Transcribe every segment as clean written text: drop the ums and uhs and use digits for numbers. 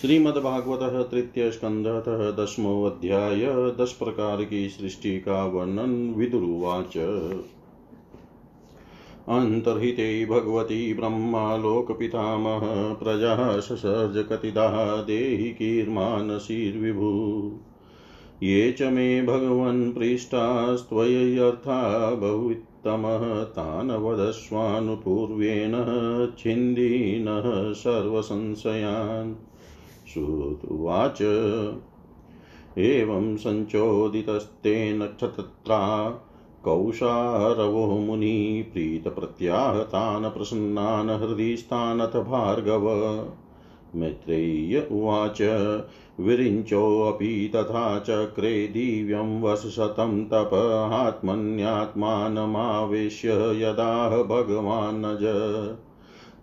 श्रीमद् भागवत तृतीय स्कंधत दशमो अध्याय 10 प्रकार की सृष्टि का वर्णन। विदुरुवाच अंतर्हिते भगवती ब्रह्मलोक पितामह प्रजा ससर्ज कतिदा देहि कीर्मानशीर्विभु ये च मे भगवन् पृष्टास्त्वयर्था बहुवित्तमः तान् वदस्वानुपूर्वेण छिन्दीनः सर्वसंशयान्। सूत उवाच एवं संचोदितस्तेन क्षत्रत्रा कौशारवो मुनि प्रीत प्रत्याहतान प्रसन्नान हृदिस्थानथ भार्गव। मैत्रेय उवाच विरिञ्चोऽपि तथा चक्रे दिव्यं वर्षशतं तप आत्मन्यात्मानमावेश्य यदाह भगवानज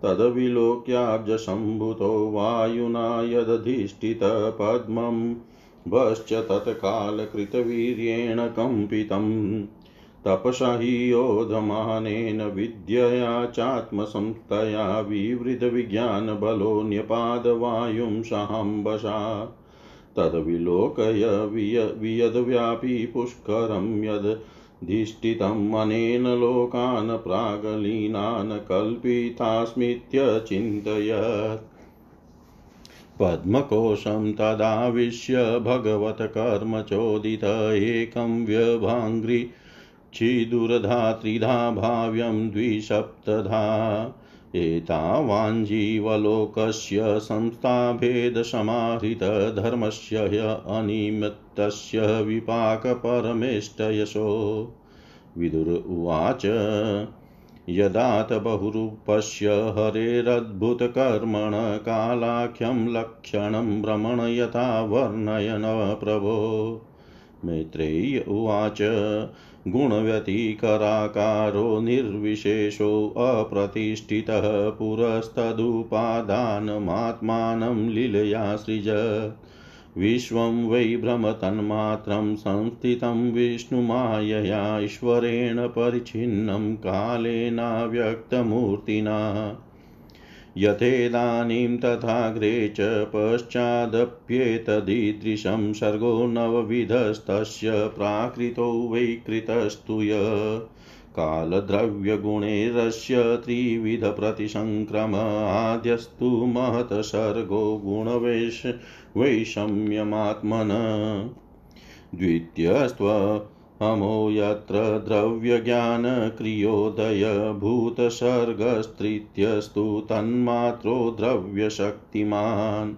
तद्विलोक्याब्जसम्भूतो वायुना यदधिष्ठित पद्मं वश्च तत्कालकृतवीर्येण कम्पितं तपसा हि योधमानेन विद्यया चात्मसंस्थया विवृतविज्ञानबलो न्यपादवायुं साम्बसा तद्विलोकय वियद्व्यापी पुष्करं यद् धिष्ठितम् अनेन लोकान् प्रागलीनान् कल्पितास्मित्य चिन्तयत्। पद्मकोशं तदाविश्य भगवत कर्म चोदित एकं व्यभाङ्घ्रि चिदुरधा त्रिधा भाव्यं द्विसप्तधा एतावाञ्जीवलोकस्य संस्थाभेदसमाहित धर्मस्य अनिमित्तस्य विपाकपरमेष्टयशो। विदुर उवाच यदात बहुरूपस्य हरेरद्भुतकर्मण कालाख्यं लक्षणं भ्रमण यथा वर्णयन प्रभो। मैत्रेय उवाच गुणव्यतिकराकारो निर्विशेषो अप्रतिष्ठितः पुरस्तदुपादानमात्मानं लीलया सृज विश्वं वै भ्रमतन्मात्रं संस्थितं विष्णुमायया ईश्वरेण परिच्छिन्नं कालेनाव्यक्तमूर्तिना यथेदानीं तथाग्रे च पश्चादप्येतदीदृशं सर्गो नवविधस्तस्य प्राकृतो वैकृतस्तु य कालद्रव्यगुणैरस्य त्रिविधप्रतिसङ्क्रम आद्यस्तु महत सर्गो गुणवैषम्यमात्मन द्वितीयस्त्व अमो यत्र द्रव्यज्ञानक्रियोदय भूतसर्गस्तृतीयस्तु तन्मात्रो द्रव्यशक्तिमान्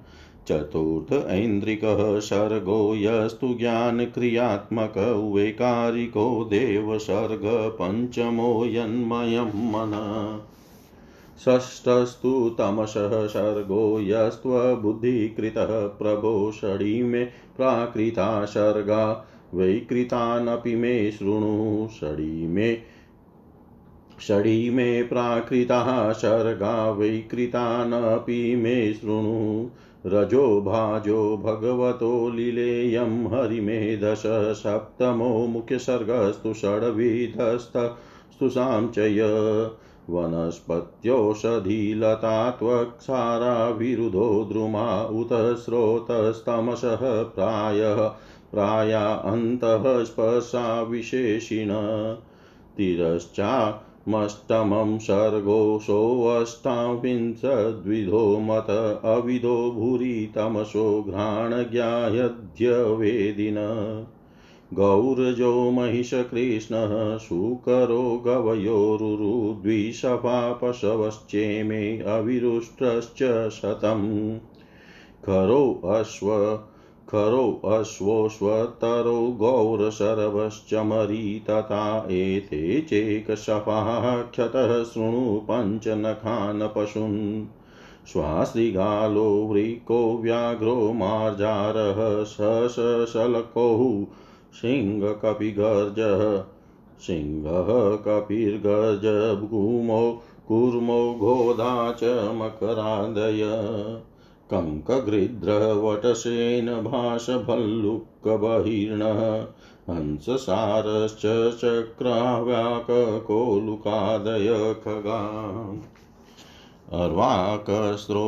चतुर्थ ऐन्द्रिकः सर्गो यस्तु ज्ञानक्रियात्मक वैकारिको देवसर्ग पञ्चमो यन्मयं मनः षष्ठस्तु तमसः सर्गो यस्त्वबुद्धिकृतः प्रभो षडीमे प्राकृता सर्गा वैकृतानपि मे शृणु षडी मे प्राकृताः सर्गा वैकृतानपि मे शृणु रजो भाजो भगवतो लीलेयं हरिमे दश सप्तमो मुख्यसर्गस्तु षड्विधस्तु सांचय वनस्पत्योषधीलता त्वक्षारा विरुधो द्रुमा उत स्रोतस्तमसः प्राया अन्तः स्पर्शा विशेषिण तिरश्चाष्टमं सर्गो सोऽष्टाविंशद्विधो मत अविधो भूरि तमसो घ्राणज्ञायध्यवेदिन गौरजो महिषकृष्णः शूकरो गवयोरुरुद्विषफा पशवश्चेमे अविरुष्टश्च शतं खरो अश्वोऽश्वतरो गौरसर्वश्चमरी तथा एते चेकशफाः क्षतः शृणु पञ्चनखान् पशुन् श्वासृगालो वृको व्याघ्रो मार्जारः शशशलकोः सिंहः कपिर्गज भूमौ कूर्मौ घोधा च मकरादय कंकगृध्रवटसेन भाषभल्लुकबहिर्णः हंससारश्च चक्राव्याककोलुकादय खगाः अर्वाकस्रो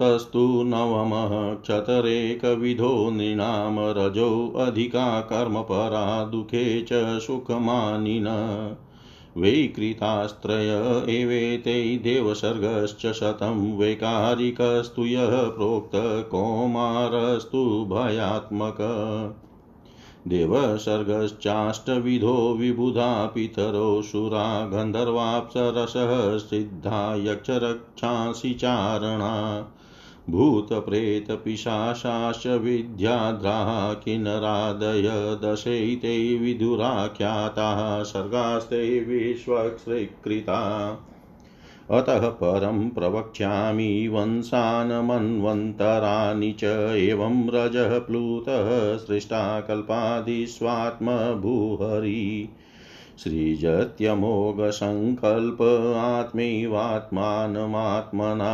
तस्तु नवमः क्षतरेकविधो नृणाम रजो अधिका कर्मपरा दुखे च सुखमानिनः वैकृतास्त्रय एवेते देवसर्गश्च शतं वैकारिकस्तु यः प्रोक्त कौमारस्तु भयात्मक देवसर्गश्चाष्टविधो विबुधा पितरो सुरा गन्धर्वाप्सरसः सिद्धा यक्षरक्षांसि चारणा भूतप्रेतपिशाशाश्च विद्याद्राः किन्नरादय दशैते विदुराख्याताः सर्गास्ते विश्वस्वीकृता अतः परं प्रवक्ष्यामि वंशानमन्वन्तराणि च एवं रजः प्लूतः सृष्टा कल्पादिस्वात्मभूहरि सृजत्यमोघसङ्कल्प आत्मैवात्मानमात्मना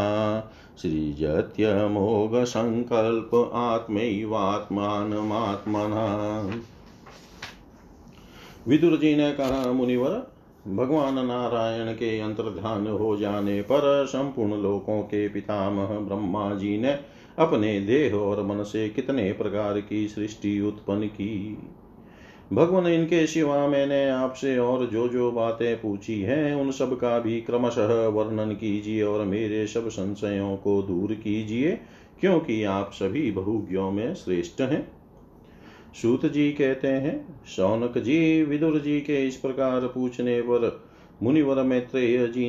सृजत्यमोघसङ्कल्प आत्मैवात्मानमात्मना। विदुर जी ने कहा, मुनिवर, भगवान नारायण के अंतर्ध्यान हो जाने पर संपूर्ण लोकों के पितामह ब्रह्मा जी ने अपने देह और मन से कितने प्रकार की सृष्टि उत्पन्न की। भगवान, इनके सिवा मैंने आपसे और जो जो बातें पूछी हैं उन सब का भी क्रमशः वर्णन कीजिए और मेरे सब संशयों को दूर कीजिए, क्योंकि आप सभी बहुज्ञों में श्रेष्ठ हैं। सूत जी कहते हैं, शौनक जी, विदुर जी के इस प्रकार पूछने पर मुनिवर मैत्रेय जी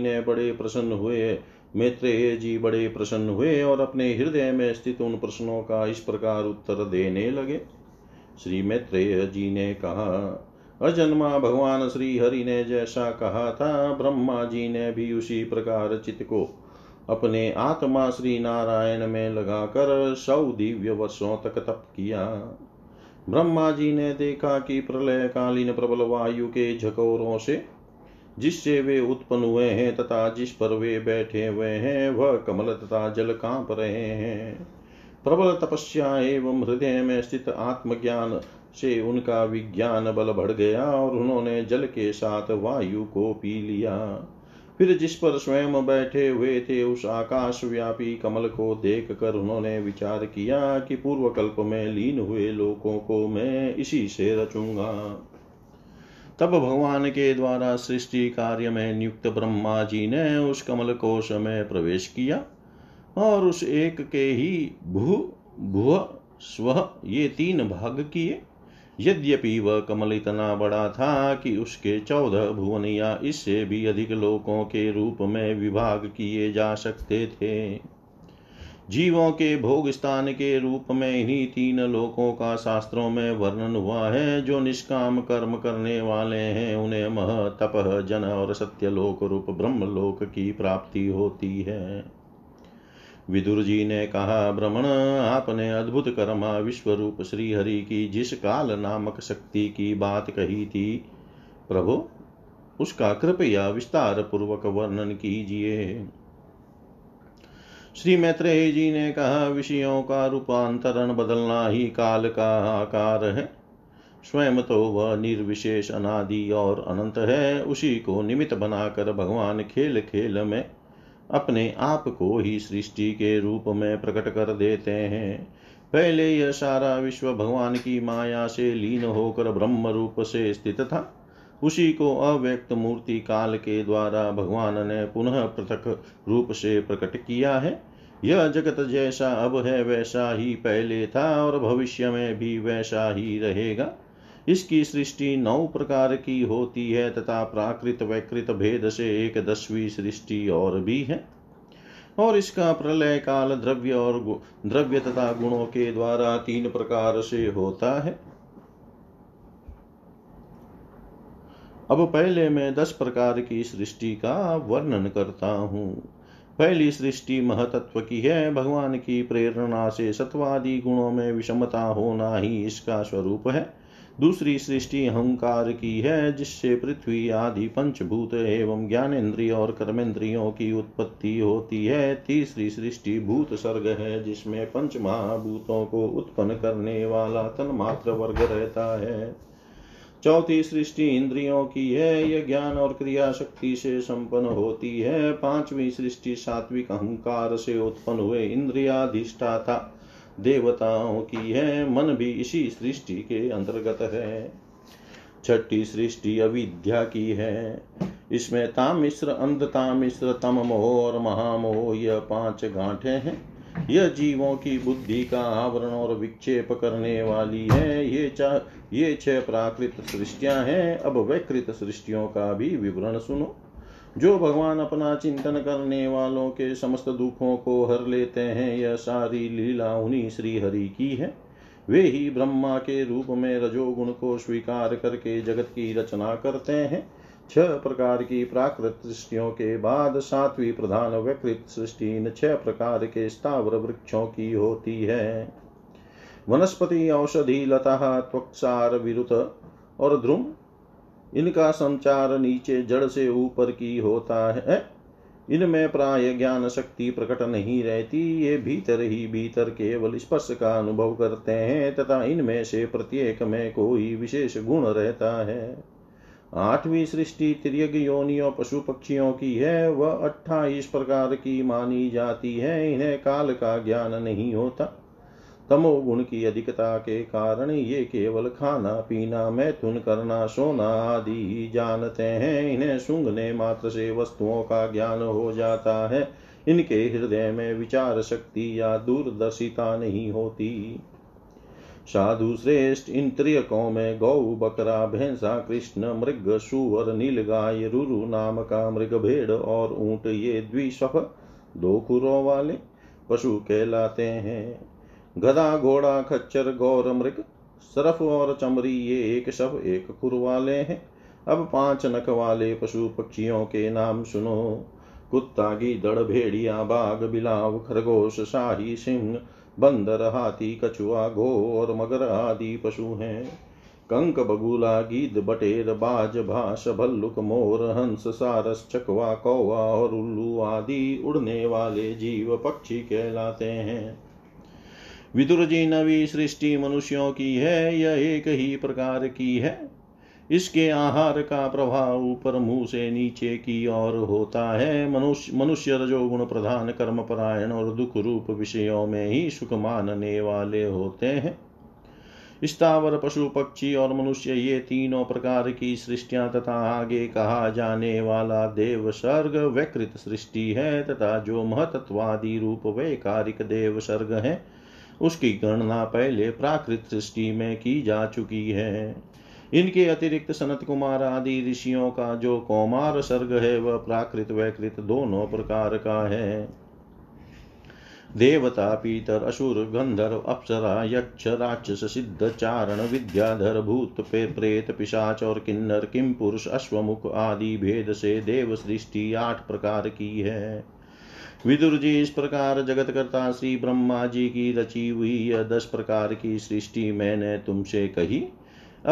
बड़े प्रसन्न हुए और अपने हृदय में स्थित उन प्रश्नों का इस प्रकार उत्तर देने लगे। श्री मैत्रेय जी ने कहा, अजन्मा भगवान श्री हरि ने जैसा कहा था, ब्रह्मा जी ने भी उसी प्रकार चित्त को अपने आत्मा श्री नारायण में लगाकर 100 दिव्य वर्षों तक तप किया। ब्रह्मा जी ने देखा कि प्रलयकालीन प्रबल वायु के झकोरों से जिससे वे उत्पन्न हुए हैं तथा जिस पर वे बैठे हुए हैं वह कमल तथा जल कांप रहे हैं। प्रबल तपस्या एवं हृदय में स्थित आत्मज्ञान से उनका विज्ञान बल बढ़ गया और उन्होंने जल के साथ वायु को पी लिया। फिर जिस पर स्वयं बैठे हुए थे उस आकाश व्यापी कमल को देख कर उन्होंने विचार किया कि पूर्व कल्प में लीन हुए लोगों को मैं इसी से रचूंगा। तब भगवान के द्वारा सृष्टि कार्य में नियुक्त ब्रह्मा जी ने उस कमल कोश में प्रवेश किया और उस एक के ही भू भुव स्व ये 3 भाग किए। यद्यपि वह कमल इतना बड़ा था कि उसके 14 भुवन या इससे भी अधिक लोकों के रूप में विभाग किए जा सकते थे। जीवों के भोग स्थान के रूप में इन्हीं 3 लोकों का शास्त्रों में वर्णन हुआ है। जो निष्काम कर्म करने वाले हैं उन्हें मह, तपह, जन और सत्यलोक रूप ब्रह्मलोक की प्राप्ति होती है। विदुर जी ने कहा, ब्रह्मण, आपने अद्भुत कर्मा विश्वरूप श्री हरि की जिस काल नामक शक्ति की बात कही थी, प्रभु, उसका कृपया विस्तार पूर्वक वर्णन कीजिए। श्री मैत्रेय जी ने कहा, विषयों का रूपांतरण बदलना ही काल का आकार है। स्वयं तो वह निर्विशेष अनादि और अनंत है। उसी को निमित्त बनाकर भगवान खेल खेल में अपने आप को ही सृष्टि के रूप में प्रकट कर देते हैं। पहले यह सारा विश्व भगवान की माया से लीन होकर ब्रह्म रूप से स्थित था। उसी को अव्यक्त मूर्ति काल के द्वारा भगवान ने पुनः पृथक रूप से प्रकट किया है। यह जगत जैसा अब है वैसा ही पहले था और भविष्य में भी वैसा ही रहेगा। इसकी सृष्टि 9 प्रकार की होती है तथा प्राकृत वैकृत भेद से एक 10वीं सृष्टि और भी है। और इसका प्रलय काल द्रव्य तथा गुणों के द्वारा 3 प्रकार से होता है। अब पहले मैं 10 प्रकार की सृष्टि का वर्णन करता हूँ। पहली सृष्टि महतत्व की है। भगवान की प्रेरणा से सत्वादी गुणों में विषमता होना ही इसका स्वरूप है। दूसरी सृष्टि अहंकार की है, जिससे पृथ्वी आदि पंचभूत एवं ज्ञानेन्द्रिय और कर्मेंद्रियों की उत्पत्ति होती है। तीसरी सृष्टि भूत सर्ग है, जिसमें 5 महाभूतों को उत्पन्न करने वाला तन्मात्र वर्ग रहता है। चौथी सृष्टि इंद्रियों की है, यह ज्ञान और क्रिया शक्ति से संपन्न होती है। पांचवी सृष्टि सात्विक अहंकार से उत्पन्न हुए इंद्रियाधिष्ठाता देवताओं की है, मन भी इसी सृष्टि के अंतर्गत है। छठी सृष्टि अविद्या की है, इसमें तामिश्र, अंधतामिश्र, तममोह और महामोह यह पांच गांठें हैं। यह जीवों की बुद्धि का आवरण और विक्षेप करने वाली है। ये छह प्राकृत सृष्टियां हैं। अब वैकृत सृष्टियों का भी विवरण सुनो। जो भगवान अपना चिंतन करने वालों के समस्त दुखों को हर लेते हैं, यह सारी लीला उन्हीं श्री हरि की है। वे ही ब्रह्मा के रूप में रजोगुण को स्वीकार करके जगत की रचना करते हैं। छह प्रकार की प्राकृत सृष्टियों के बाद सातवीं प्रधान वैकृत सृष्टि इन छह प्रकार के स्थावर वृक्षों की होती है। वनस्पति, औषधि, लता, त्वक्सार, विरुत और द्रुम, इनका संचार नीचे जड़ से ऊपर की होता है। इनमें प्राय ज्ञान शक्ति प्रकट नहीं रहती, ये भीतर ही भीतर केवल स्पर्श का अनुभव करते हैं तथा इनमें से प्रत्येक में कोई विशेष गुण रहता है। आठवीं सृष्टि तिर्यग योनियों पशु पक्षियों की है। वह 28 प्रकार की मानी जाती है। इन्हें काल का ज्ञान नहीं होता। तमोगुण की अधिकता के कारण ये केवल खाना पीना, मैथुन करना, सोना आदि ही जानते हैं। इन्हें सूंघने मात्र से वस्तुओं का ज्ञान हो जाता है। इनके हृदय में विचार शक्ति या दूरदर्शिता नहीं होती। साधु श्रेष्ठ इन त्रियकों में गौ, बकरा, भैंसा, कृष्ण, मृग, सूअर, नीलगाय, रुरु नाम का मृग, भेड़ और ऊंट ये द्विशफ दो खुरों वाले पशु कहलाते हैं। गधा, घोड़ा, खच्चर, गौर, मृग, सरफ और चमरी ये एक सब एक खुर वाले हैं। अब पांच नख वाले पशु पक्षियों के नाम सुनो। कुत्ता, गीदड़, भेड़िया, बाघ, बिलाव, खरगोश, शाही, सिंह, बंदर, हाथी, कछुआ, गो और मगर आदि पशु हैं। कंक, बगुला, गीद, बटेर, बाज, भाष, भल्लुक, मोर, हंस, सारस, चकवा, कौवा और उल्लू आदि उड़ने वाले जीव पक्षी कहलाते हैं। विदुर जी नवी सृष्टि मनुष्यों की है। यह एक ही प्रकार की है। इसके आहार का प्रभाव ऊपर मुंह से नीचे की ओर होता है। मनुष्य रजोगुण प्रधान, कर्मपरायण और दुख रूप विषयों में ही सुख मानने वाले होते हैं। स्थावर पशु पक्षी और मनुष्य ये तीनों प्रकार की सृष्टियां तथा आगे कहा जाने वाला देव सर्ग वैकृत सृष्टि है तथा जो महतत्वादी रूप वैकारिक देव सर्ग है उसकी गणना पहले प्राकृत सृष्टि में की जा चुकी है। इनके अतिरिक्त सनत कुमार आदि ऋषियों का जो कौमार सर्ग है वह प्राकृत वैकृत दोनों प्रकार का है। देवता, पीतर, असुर, गंधर्व, अप्सरा, यक्ष, राक्षस, सिद्ध, चारण, विद्याधर, भूत, प्रेत, पिशाच और किन्नर, किम पुरुष, अश्वमुख आदि भेद से देव सृष्टि 8 प्रकार की है। विदुर जी इस प्रकार जगतकर्ता श्री ब्रह्मा जी की रची हुई यह 10 प्रकार की सृष्टि मैंने तुमसे कही।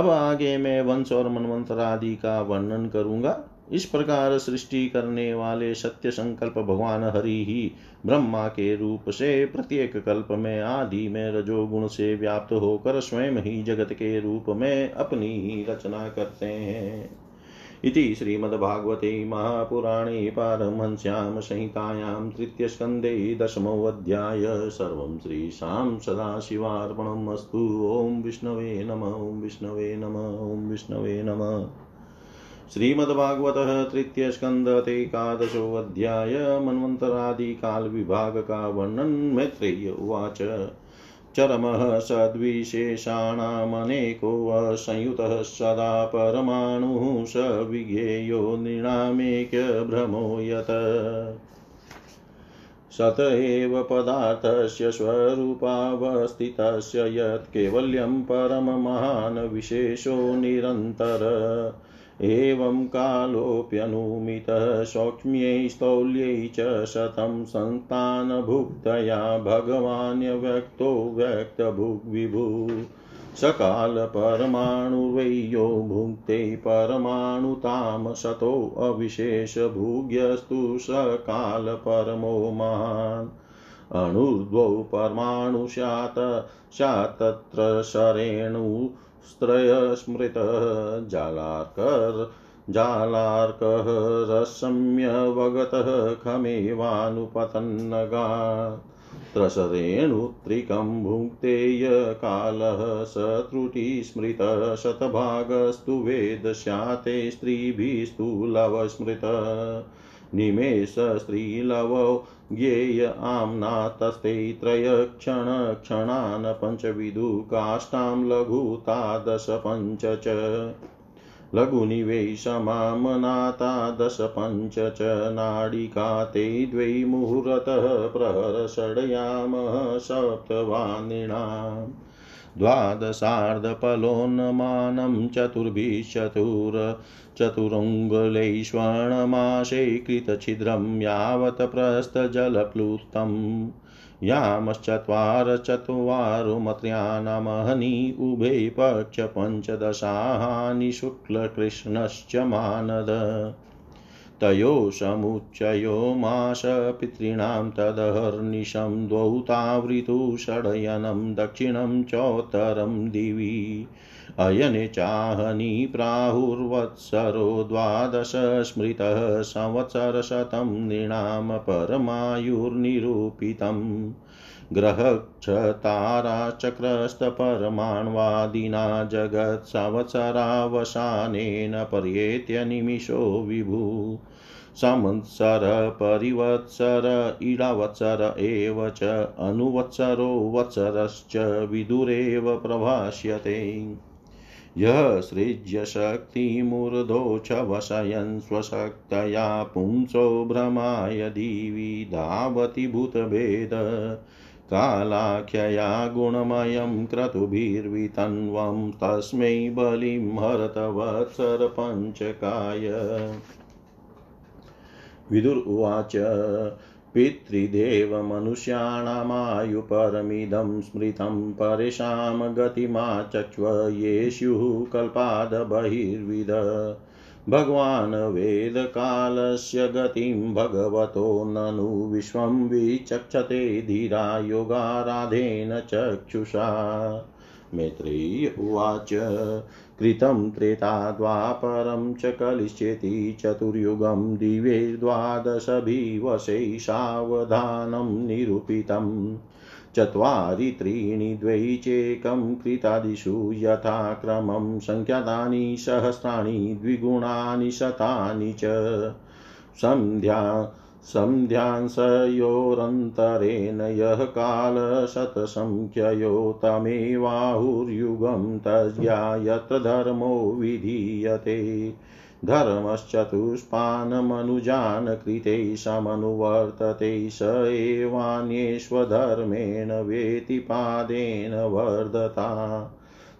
अब आगे मैं वंश और मनवंतर आदि का वर्णन करूंगा। इस प्रकार सृष्टि करने वाले सत्य संकल्प भगवान हरि ही ब्रह्मा के रूप से प्रत्येक कल्प में आदि में रजोगुण से व्याप्त होकर स्वयं ही जगत के रूप में अपनी ही रचना करते हैं। इति श्रीमद्भागवते महापुराणे पारमहंस्यां संहितायां तृतीयस्कन्धे दशमोऽध्यायः सर्वं श्रीशां सदाशिवार्पणमस्तु। ओं विष्णवे नमः। ओं विष्णवे नमः। ओं विष्णवे नमः। श्रीमद्भागवतः तृतीयस्कन्धः एकादशोऽध्यायः मन्वन्तरादि काल विभाग का वर्णन। मैत्रेय उवाच। चरमः सद्विशेषाणामनेको संयुतः सदा परमाणुः स विज्ञेयो निर्णामेकभ्रमो यत्। सत एव पदार्थस्य स्वरूपावस्थितस्य यत् केवल्यं परममहान् विशेषो निरन्तरः। एवं कालोऽप्यनुमितः सौक्ष्म्यै स्थौल्यै च शतं संतानभुक्तया भगवान् व्यक्तो व्यक्तभुग्विभु। सकालपरमाणुर्वैयो भुङ्क्ते परमाणुतां सतो अविशेषभुग्यस्तु सकालपरमो महान्। अणुर्द्वौ परमाणुशात शातत्र शरेणु स्त्रय स्मृत जालार्कर जालार्कः रसम्यवगतः खमेवानुपतन्नगा त्रसरेणुत्रिकं भुङ्क्ते कालः सत्रुटी स्मृतः शतभागस्तु वेदस्याते स्त्रीभिस्तु लव स्मृतः निमेष स्त्रीलवो ज्ञेय आम्ना तस्ते त्रय क्षण क्षणान् पञ्चविदु काष्ठां लघु तादश पञ्च च लघुनिवेशमामनाता दश पञ्च च नाडिका ते द्वे मुहूर्तः प्रहर षड्यामः सप्तवाणिनां द्वादशार्धपलोन्मानं चतुर्भिः चतुरङ्गुलैश्वर्णमाशे कृतछिद्रं यावत् प्रस्थजलप्लुतम् यामश्चत्वार चत्वारो मत्र्यानामहनि उभे पक्ष पञ्चदशाहानि शुक्लकृष्णश्च मानद तयो समुच्चयो मास पितॄणां तदहर्निशं द्वौ तावृतु षडयनं दक्षिणं चोत्तरं दिवि अयने चाहनि प्राहुर्वत्सरो द्वादश स्मृतः संवत्सरशतं नृणाम परमायुर्निरूपितं ग्रहक्षताराचक्रस्तपरमाण्वादिना जगत् संवत्सरावसानेन पर्येत्य निमिषो विभु संवत्सर परिवत्सर इडावत्सर एव च अनुवत्सरो वत्सरश्च विदुरेव प्रभाष्यते यः सृज्य शक्तिमूर्धोऽवशयन् स्वशक्तया पुंसो भ्रमाय दिवि धावति भूतभेद कालाख्यया गुणमयं क्रतुभिर्वितन्वं तस्मै बलिं हरत वत्सर पञ्चकाय विदुर उवाच पितृदेव मनुष्याणामायुपरमिदं स्मृतं परेषां गतिमाचक्ष्व येषुः कल्पाद् बहिर्विद भगवान् वेदकालस्य गतिं भगवतो ननु विश्वं विचक्षते धीरा योगाराधेन चक्षुषा मैत्रेय उवाच कृतं त्रेता द्वापरं च कलिश्चेति चतुर्युगं दिवे द्वादशभिवशे सावधानं निरूपितं चत्वारि त्रीणि द्वे चेकं कृतादिषु यथाक्रमं संख्यातानि सहस्राणि द्विगुणानि शतानि च संध्यांसयोरन्तरेण यः कालः शतसंख्ययो तमेवाहुर्युगं तज्ज्ञा यत्र धर्मो विधीयते धर्मश्चतुष्पान्मनुजान् कृते समनुवर्तते स एवान्येष्वधर्मेण वेति पादेन वर्धता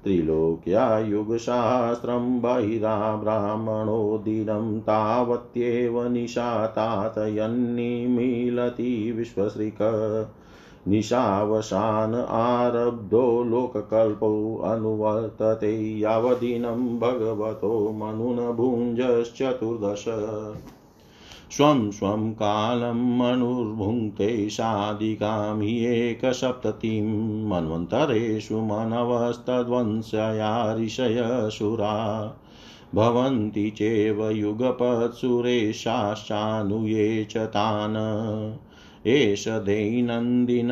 त्रिलोक्या युगशास्त्रं बहिरा ब्राह्मणो दिनं तावत्येव निशातात यन्निमीलति विश्वश्रिक निशावसान आरब्धो लोककल्पो अनुवर्तते यावदिनं भगवतो मनुना भुञ्जश्चतुर्दश स्वं स्वं कालं मनुर्भुङ्क्ते साधिकां हि एकसप्ततिं मन्वन्तरेषु मनवस्तद्वंशया ऋषयसुरा भवन्ति चैव युगपत्सुरेशाश्चानुये च तान् एष दैनन्दिन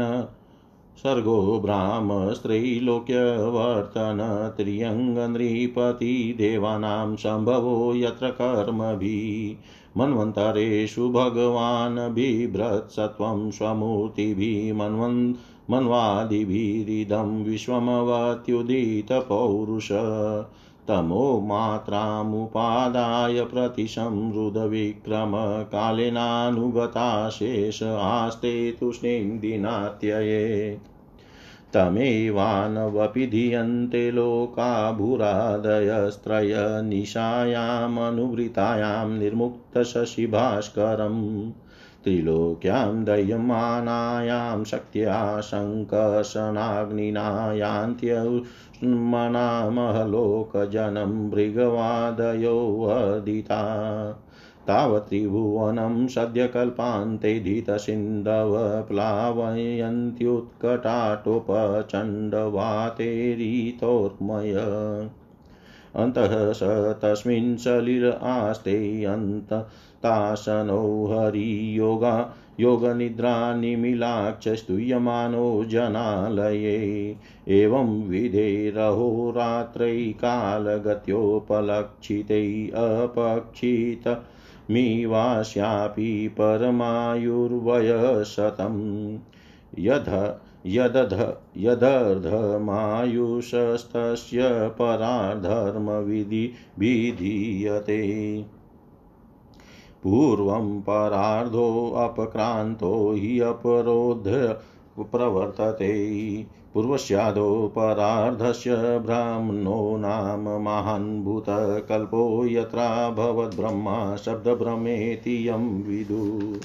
सर्गो ब्राह्मस्त्रैलोक्यवर्तन त्र्यङ्गनृपतिदेवानां सम्भवो यत्र कर्मभिः मन्वन्तरेषु भगवान् बिभ्रत्सत्वं स्वमूर्तिभिः मन्वादिभिरिदं विश्वमवत्युदितपौरुष तमो मात्रामुपादाय प्रतिशंरुदविक्रम कालेनानुगता शेष आस्ते तूष्णीं दिनात्यये तमेवानवपि धीयन्ते लोका भूरादयस्त्रय निशायामनुवृतायां निर्मुक्तशशिभास्करं त्रिलोक्यां दह्यमानायां शक्त्या सङ्कर्षणाग्निना यान्त्यमना महलोकजनं भृगवादयो वर्धिता तावत्त्रिभुवनं सद्यकल्पान्ते धीतसिन्धव प्लावयन्त्युत्कटाटोपचण्डवातेरितोर्मय अन्तः स तस्मिन् सलिल आस्ते अन्तासनो हरियोगा योगनिद्रा निमिलाक्ष स्तूयमानो जनालये एवं विधेरहो रात्रै कालगत्योपलक्षितै अपक्षित मीवास्यापि परमायुर्वयशतं यदर्धमायुषस्तस्य परार्धर्मविधि विधीयते पूर्वं परार्धो अपक्रांतो हि अपरोध प्रवर्तते पूर्वस्यादो परार्धस्य ब्राह्मणो नाम महान् भूत कल्पो यत्रा भवद् ब्रह्मा शब्द ब्रह्मेति यं विदुः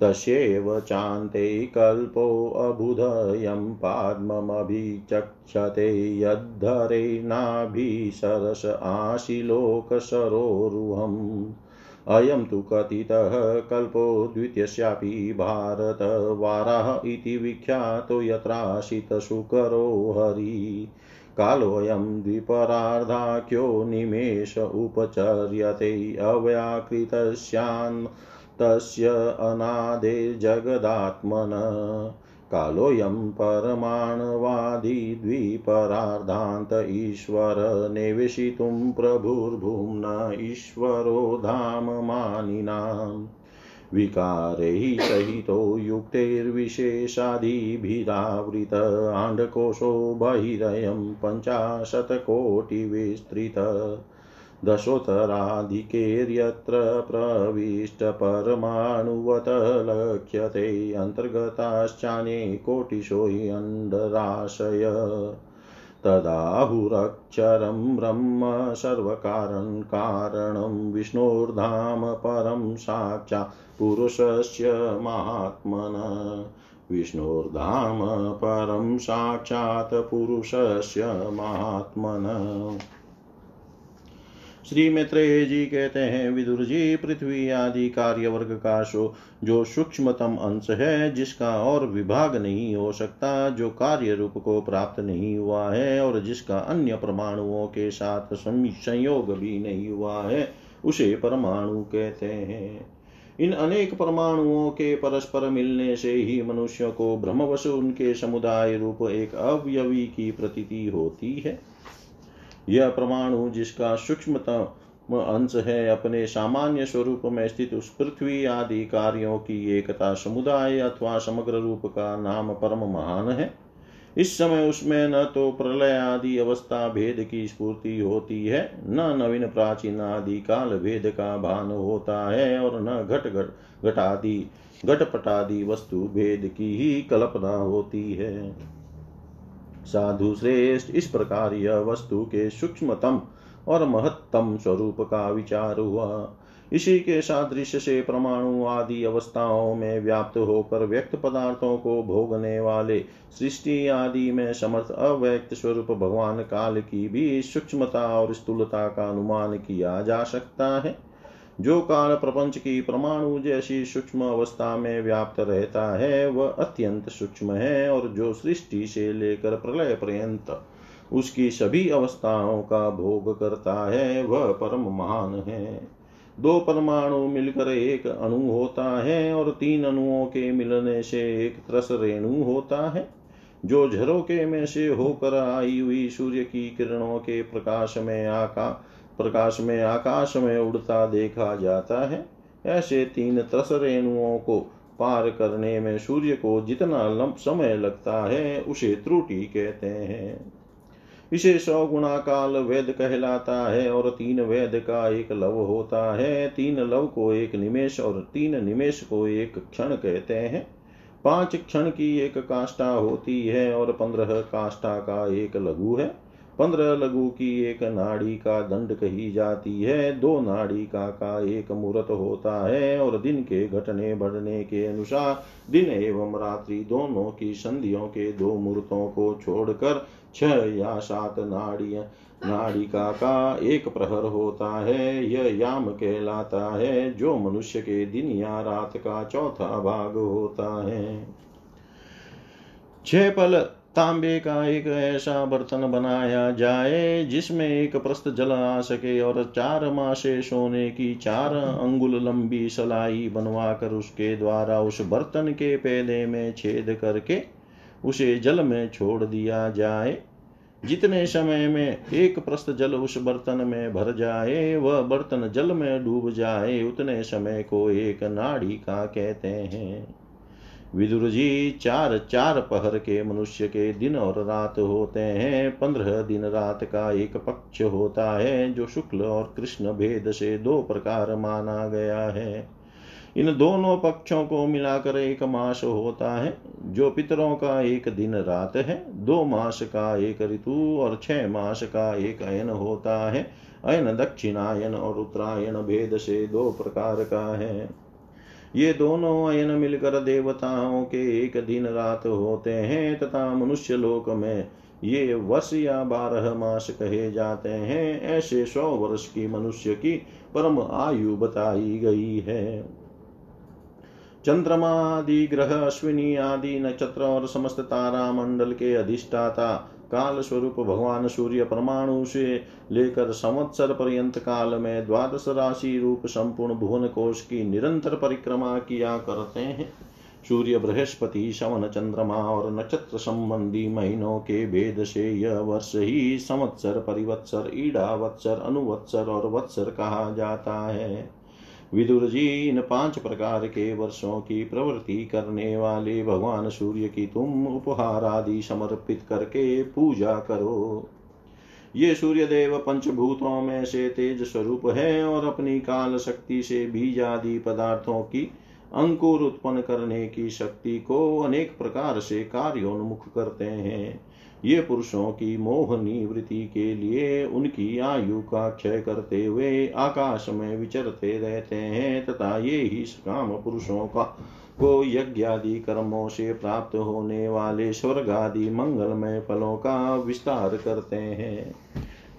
तस्यैव चान्ते कल्पो अबुधयं पद्ममभिचक्षते यद्धरे नाभिसरस आशिलोकसरोरुहम् अयं तु कथितः कल्पो द्वितीयस्यापि भारत वाराह इति विख्यातो यत्राशितशुकरो हरि कालोऽयं द्विपरार्धाख्यो निमेष उपचर्यते अव्याकृतस्यान् तस्य अनादे जगदात्मन कालोऽयं परमाणवादी द्विपरार्धान्त ईश्वर निवेशितुं प्रभुर्भुम्ना ईश्वरो धाम मानिनाम् विकारैः सहितो युक्तैर्विशेषादिभिरावृत आण्डकोशो बहिरयं पंचाशतकोटिविस्तृत दशोत्तराधिकेर्यत्र प्रविष्ट परमाणुवत लक्ष्यते अंतर्गताश्चाने कोटिशो हि अण्डराशय तदाहुरक्षरं ब्रह्म सर्वकारण कारणं विष्णोर्धाम परं साक्षात् पुरुषस्य महात्मनः विष्णोर्धाम परं साक्षात् पुरुषस्य महात्मनः। श्री मैत्रेय जी कहते हैं, विदुर जी, पृथ्वी आदि कार्यवर्ग का जो सूक्ष्मतम अंश है, जिसका और विभाग नहीं हो सकता, जो कार्य रूप को प्राप्त नहीं हुआ है और जिसका अन्य परमाणुओं के साथ संयोग भी नहीं हुआ है, उसे परमाणु कहते हैं। इन अनेक परमाणुओं के परस्पर मिलने से ही मनुष्य को ब्रह्मवश उनके समुदाय रूप एक अवयवी की प्रतीति होती है। यह परमाणु जिसका सूक्ष्मतम अंश है, अपने सामान्य स्वरूप में स्थित उस पृथ्वी आदि कार्यों की एकता समुदाय अथवा समग्र रूप का नाम परम महान है। इस समय उसमें न तो प्रलय आदि अवस्था भेद की स्फूर्ति होती है, न नवीन प्राचीन आदि काल भेद का भान होता है और न घटपटादि वस्तु भेद की ही कल्पना होती है। साधु श्रेष्ठ, इस प्रकार यह वस्तु के सूक्ष्मतम और महत्तम स्वरूप का विचार हुआ। इसी के सादृश्य से परमाणु आदि अवस्थाओं में व्याप्त होकर व्यक्त पदार्थों को भोगने वाले सृष्टि आदि में समर्थ अव्यक्त स्वरूप भगवान काल की भी सूक्ष्मता और स्थूलता का अनुमान किया जा सकता है। जो काल प्रपंच की परमाणु जैसी सूक्ष्म अवस्था में व्याप्त रहता है, वह अत्यंत सूक्ष्म है और जो सृष्टि से लेकर प्रलय पर्यंत उसकी सभी अवस्थाओं का भोग करता है, वह परम महान है। दो परमाणु मिलकर एक अणु होता है और तीन अणुओं के मिलने से एक त्रस रेणु होता है। जो झरोके में से होकर आई हुई सूर्य की किरणों के प्रकाश में आकाश में उड़ता देखा जाता है, ऐसे तीन त्रस रेणुओं को पार करने में सूर्य को जितना लंबा समय लगता है, उसे त्रुटि कहते हैं। इसे 100 गुणा काल वेद कहलाता है और 3 वेद का एक लव होता है। 3 लव को एक निमेष और 3 निमेष को एक क्षण कहते हैं। 5 क्षण की एक काष्ठा होती है और 15 काष्ठा का एक लघु है। 15 लघु की एक नाड़ी का दंड कही जाती है। 2 नाड़ी का एक मुहूर्त होता है और दिन के घटने बढ़ने के अनुसार दिन एवं रात्रि दोनों की संधियों के 2 मुहूर्तों को छोड़कर 6 या 7 नाड़ियां नाड़िका का एक प्रहर होता है, यह याम कहलाता है, जो मनुष्य के दिन या रात का चौथा भाग होता है। 6 पल तांबे का एक ऐसा बर्तन बनाया जाए जिसमें एक प्रस्त जल आ सके, और 4 मासे सोने की 4 अंगुल लंबी सलाई बनवा कर उसके द्वारा उस बर्तन के पेले में छेद करके उसे जल में छोड़ दिया जाए। जितने समय में 1 प्रस्त जल उस बर्तन में भर जाए, वह बर्तन जल में डूब जाए, उतने समय को एक नाड़िका कहते हैं। विदुर जी, 4-4 पहर के मनुष्य के दिन और रात होते हैं। 15 दिन रात का एक पक्ष होता है, जो शुक्ल और कृष्ण भेद से 2 प्रकार माना गया है। इन दोनों पक्षों को मिलाकर 1 मास होता है, जो पितरों का एक दिन रात है। 2 मास का एक ऋतु और 6 मास का एक अयन होता है। अयन दक्षिणायन और उत्तरायण भेद से 2 प्रकार का है। ये दोनों अयन मिलकर देवताओं के एक दिन रात होते हैं, तथा मनुष्य लोक में ये वर्ष या 12 मास कहे जाते हैं। ऐसे 100 वर्ष की मनुष्य की परम आयु बताई गई है। चंद्रमा आदि ग्रह, अश्विनी आदि नक्षत्र और समस्त तारा मंडल के अधिष्ठाता काल स्वरूप भगवान सूर्य परमाणु से लेकर संवत्सर पर्यंत काल में 12 राशि रूप संपूर्ण भुवन कोश की निरंतर परिक्रमा किया करते हैं। सूर्य, बृहस्पति, शवन, चंद्रमा और नक्षत्र संबंधी महीनों के भेद से यह वर्ष ही संवत्सर, परिवत्सर, ईडा वत्सर, अनुवत्सर और वत्सर कहा जाता है। विदुर जी, इन 5 प्रकार के वर्षों की प्रवृत्ति करने वाले भगवान सूर्य की तुम उपहार आदि समर्पित करके पूजा करो। ये सूर्य देव पंचभूतों में से तेज स्वरूप है और अपनी काल शक्ति से बीज आदि पदार्थों की अंकुर उत्पन्न करने की शक्ति को अनेक प्रकार से कार्योन्मुख करते हैं। ये पुरुषों की मोहनी वृत्ति के लिए उनकी आयु का क्षय करते हुए आकाश में विचरते रहते हैं, तथा ये ही सकाम पुरुषों का को यज्ञ आदि कर्मों से प्राप्त होने वाले स्वर्ग आदि मंगलमय फलों का विस्तार करते हैं।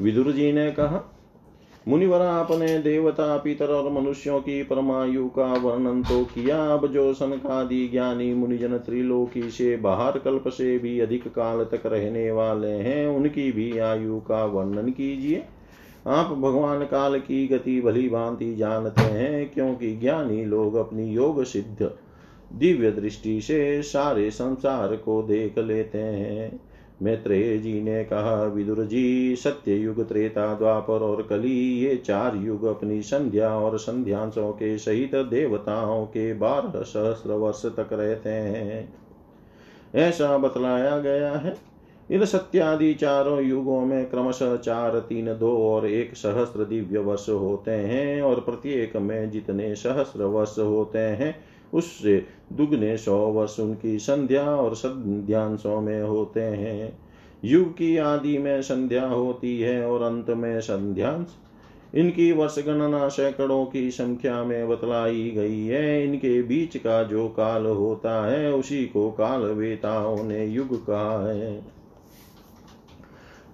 विदुर जी ने कहा, मुनिवरा, अपने देवता, पितर और मनुष्यों की परमायु का वर्णन तो किया, अब जो सनकादि ज्ञानी मुनिजन त्रिलोकी से बाहर, कल्प से भी अधिक काल तक रहने वाले हैं, उनकी भी आयु का वर्णन कीजिए। आप भगवान काल की गति भली भांति जानते हैं, क्योंकि ज्ञानी लोग अपनी योग सिद्ध दिव्य दृष्टि से सारे संसार को देख लेते हैं। मैत्रेय जी ने कहा, विदुर जी, सत्य युग, त्रेता, द्वापर और कली, ये 4 युग अपनी संध्या और संध्यांशों के सहित देवताओं के 12 सहस्र वर्ष तक रहते हैं, ऐसा बतलाया गया है। इन सत्यादि 4 युगों में क्रमशः 4, 3, 2 और 1 सहस्र दिव्य वर्ष होते हैं, और प्रत्येक में जितने सहस्र वर्ष होते हैं उससे दुगने 100 वर्ष उनकी संध्या और संध्यांशों में होते हैं। युग की आदि में संध्या होती है और अंत में संध्यांश। इनकी वर्ष गणना सैकड़ों की संख्या में बतलाई गई है। इनके बीच का जो काल होता है उसी को कालवेताओं ने युग कहा है।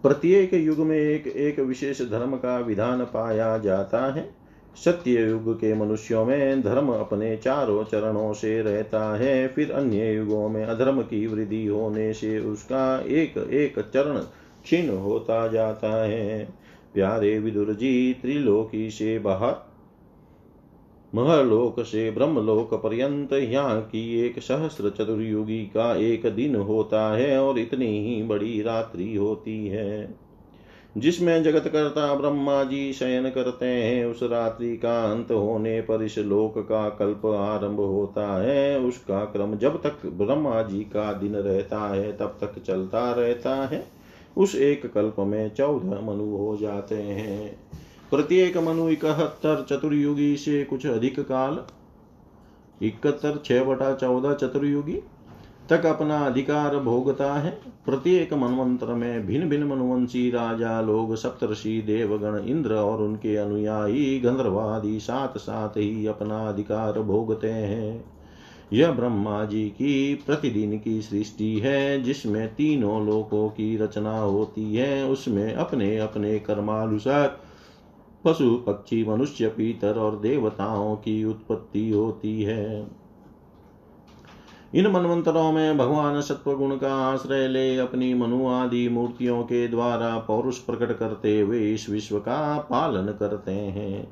प्रत्येक युग में एक विशेष धर्म का विधान पाया जाता है। सत्य युग के मनुष्यों में धर्म अपने 4 चरणों से रहता है, फिर अन्य युगों में अधर्म की वृद्धि होने से उसका 1-1 चरण क्षीण होता जाता है। प्यारे विदुर जी, त्रिलोकी से बाहर, महलोक से ब्रह्मलोक पर्यंत यहाँ की 1 सहस्र चतुर्युगी का एक दिन होता है, और इतनी ही बड़ी रात्रि होती है जिसमें जगतकर्ता ब्रह्मा जी शयन करते हैं। उस रात्रि का अंत होने पर इस लोक का कल्प आरंभ होता है। उसका क्रम जब तक ब्रह्मा जी का दिन रहता है तब तक चलता रहता है। उस एक कल्प में 14 मनु हो जाते हैं। प्रत्येक मनु 71 चतुर्युगी से कुछ अधिक काल, 71 6/14 चतुर्युगी तक अपना अधिकार भोगता है। प्रत्येक मनवंत्र में भिन्न भिन्न मनुवंशी राजा लोग, सप्तर्षि, देवगण, इंद्र और उनके अनुयायी गंधर्वादि 7-7 ही अपना अधिकार भोगते हैं। यह ब्रह्मा जी की प्रतिदिन की सृष्टि है जिसमें तीनों लोकों की रचना होती है। उसमें अपने अपने कर्मानुसार पशु पक्षी मनुष्य पीतर और देवताओं की उत्पत्ति होती है। इन मनवंतरों में भगवान सत्वगुण का आश्रय ले अपनी मनु आदि मूर्तियों के द्वारा पौरुष प्रकट करते हुए इस विश्व का पालन करते हैं।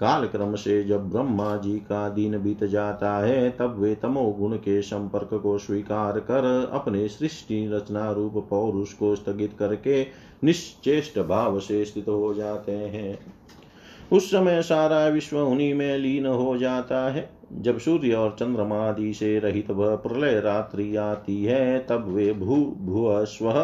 काल क्रम से जब ब्रह्मा जी का दिन बीत जाता है तब वे तमोगुण के संपर्क को स्वीकार कर अपने सृष्टि रचना रूप पौरुष को स्थगित करके निश्चेष्ट भाव से स्थित हो जाते हैं। उस समय सारा विश्व उन्हीं में लीन हो जाता है। जब सूर्य और चंद्रमा आदि से रहित वह प्रलय रात्रि आती है तब वे भू भुव स्वः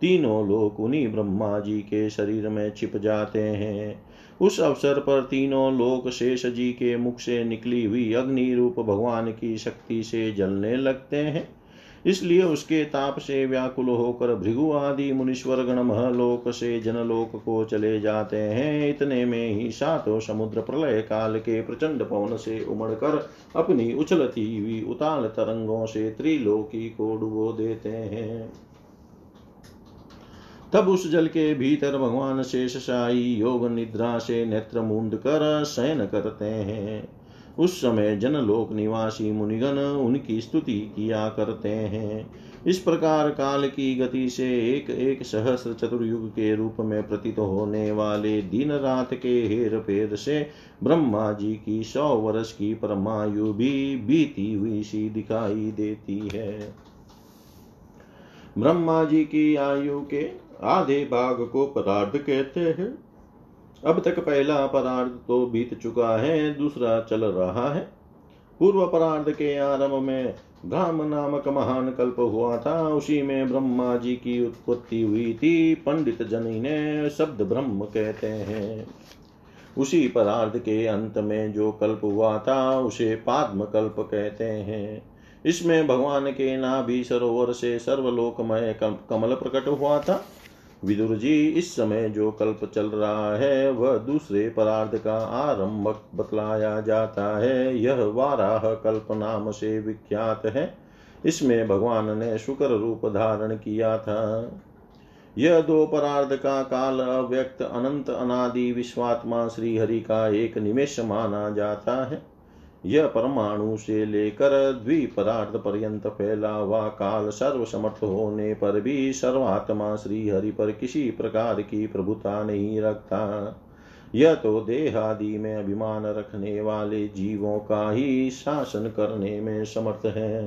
तीनों लोक उन्हीं ब्रह्मा जी के शरीर में छिप जाते हैं। उस अवसर पर तीनों लोक शेष जी के मुख से निकली हुई अग्नि रूप भगवान की शक्ति से जलने लगते हैं। इसलिए उसके ताप से व्याकुल होकर भृगु आदि मुनीश्वर गण महलोक से जनलोक को चले जाते हैं। इतने में ही सातों समुद्र प्रलय काल के प्रचंड पवन से उमड़कर अपनी उछलती हुई उताल तरंगों से त्रिलोकी को डुबो देते हैं। तब उस जल के भीतर भगवान शेषशायी योग निद्रा से नेत्र मूंद कर शयन करते हैं। उस समय जनलोक निवासी मुनिगण उनकी स्तुति किया करते हैं। इस प्रकार काल की गति से एक एक सहस्र चतुर्युग के रूप में प्रतीत होने वाले दिन रात के हेर फेर से ब्रह्मा जी की 100 वर्ष की परमायु भी बीती हुई सी दिखाई देती है। ब्रह्मा जी की आयु के आधे भाग को परार्ध कहते हैं। अब तक पहला परार्ध तो बीत चुका है, दूसरा चल रहा है। पूर्व परार्ध के आरंभ में धाम नामक महान कल्प हुआ था, उसी में ब्रह्मा जी की उत्पत्ति हुई थी। पंडित जन इन्हें शब्द ब्रह्म कहते हैं। उसी परार्ध के अंत में जो कल्प हुआ था उसे पद्म कल्प कहते हैं। इसमें भगवान के नाभि सरोवर से सर्वलोकमय कमल प्रकट हुआ था। विदुर जी, इस समय जो कल्प चल रहा है वह दूसरे परार्ध का आरंभ बतलाया जाता है। यह वाराह कल्प नाम से विख्यात है। इसमें भगवान ने शुक्र रूप धारण किया था। यह 2 परार्ध का काल अव्यक्त अनंत अनादि विश्वात्मा श्री हरि का एक निमेष माना जाता है। यह परमाणु से लेकर द्विपरार्ध पर्यंत फैला हुआ काल सर्वसमर्थ होने पर भी सर्वात्मा श्री हरि पर किसी प्रकार की प्रभुता नहीं रखता। यह तो देहादि में अभिमान रखने वाले जीवों का ही शासन करने में समर्थ है।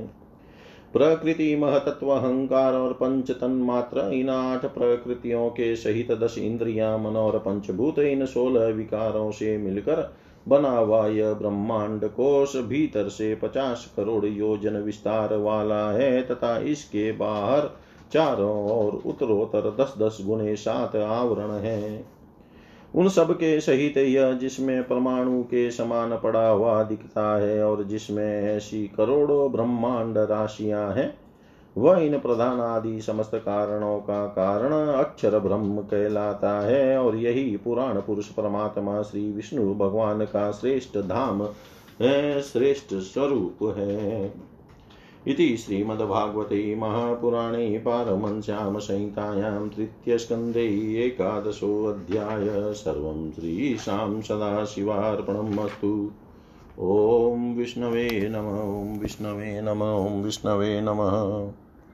प्रकृति महतत्व अहंकार और 5 तन्मात्र इन 8 प्रकृतियों के सहित 10 इंद्रियां मन और पंचभूत इन 16 विकारों से मिलकर बना हुआ यह ब्रह्मांड कोश भीतर से 50 करोड़ योजन विस्तार वाला है तथा इसके बाहर चारों ओर उत्तरोत्तर 10-10 गुने 7 आवरण हैं। उन सब के सहित यह जिसमें परमाणु के समान पड़ा हुआ दिखता है और जिसमें ऐसी करोड़ों ब्रह्मांड राशियां हैं, वह इन प्रधान आदि समस्त कारणों का कारण अक्षर ब्रह्म कहलाता है। और यही पुराण पुरुष परमात्मा श्री विष्णु भगवान का श्रेष्ठ धाम है, श्रेष्ठ स्वरूप है। इति श्रीमद् भागवते महापुराणे पारमहंस्याम संहितायां 3. स्कन्धे 11 अध्याय सर्वं श्रीशां सदाशिवार्पणमस्तु। ओम विष्णवे नमः।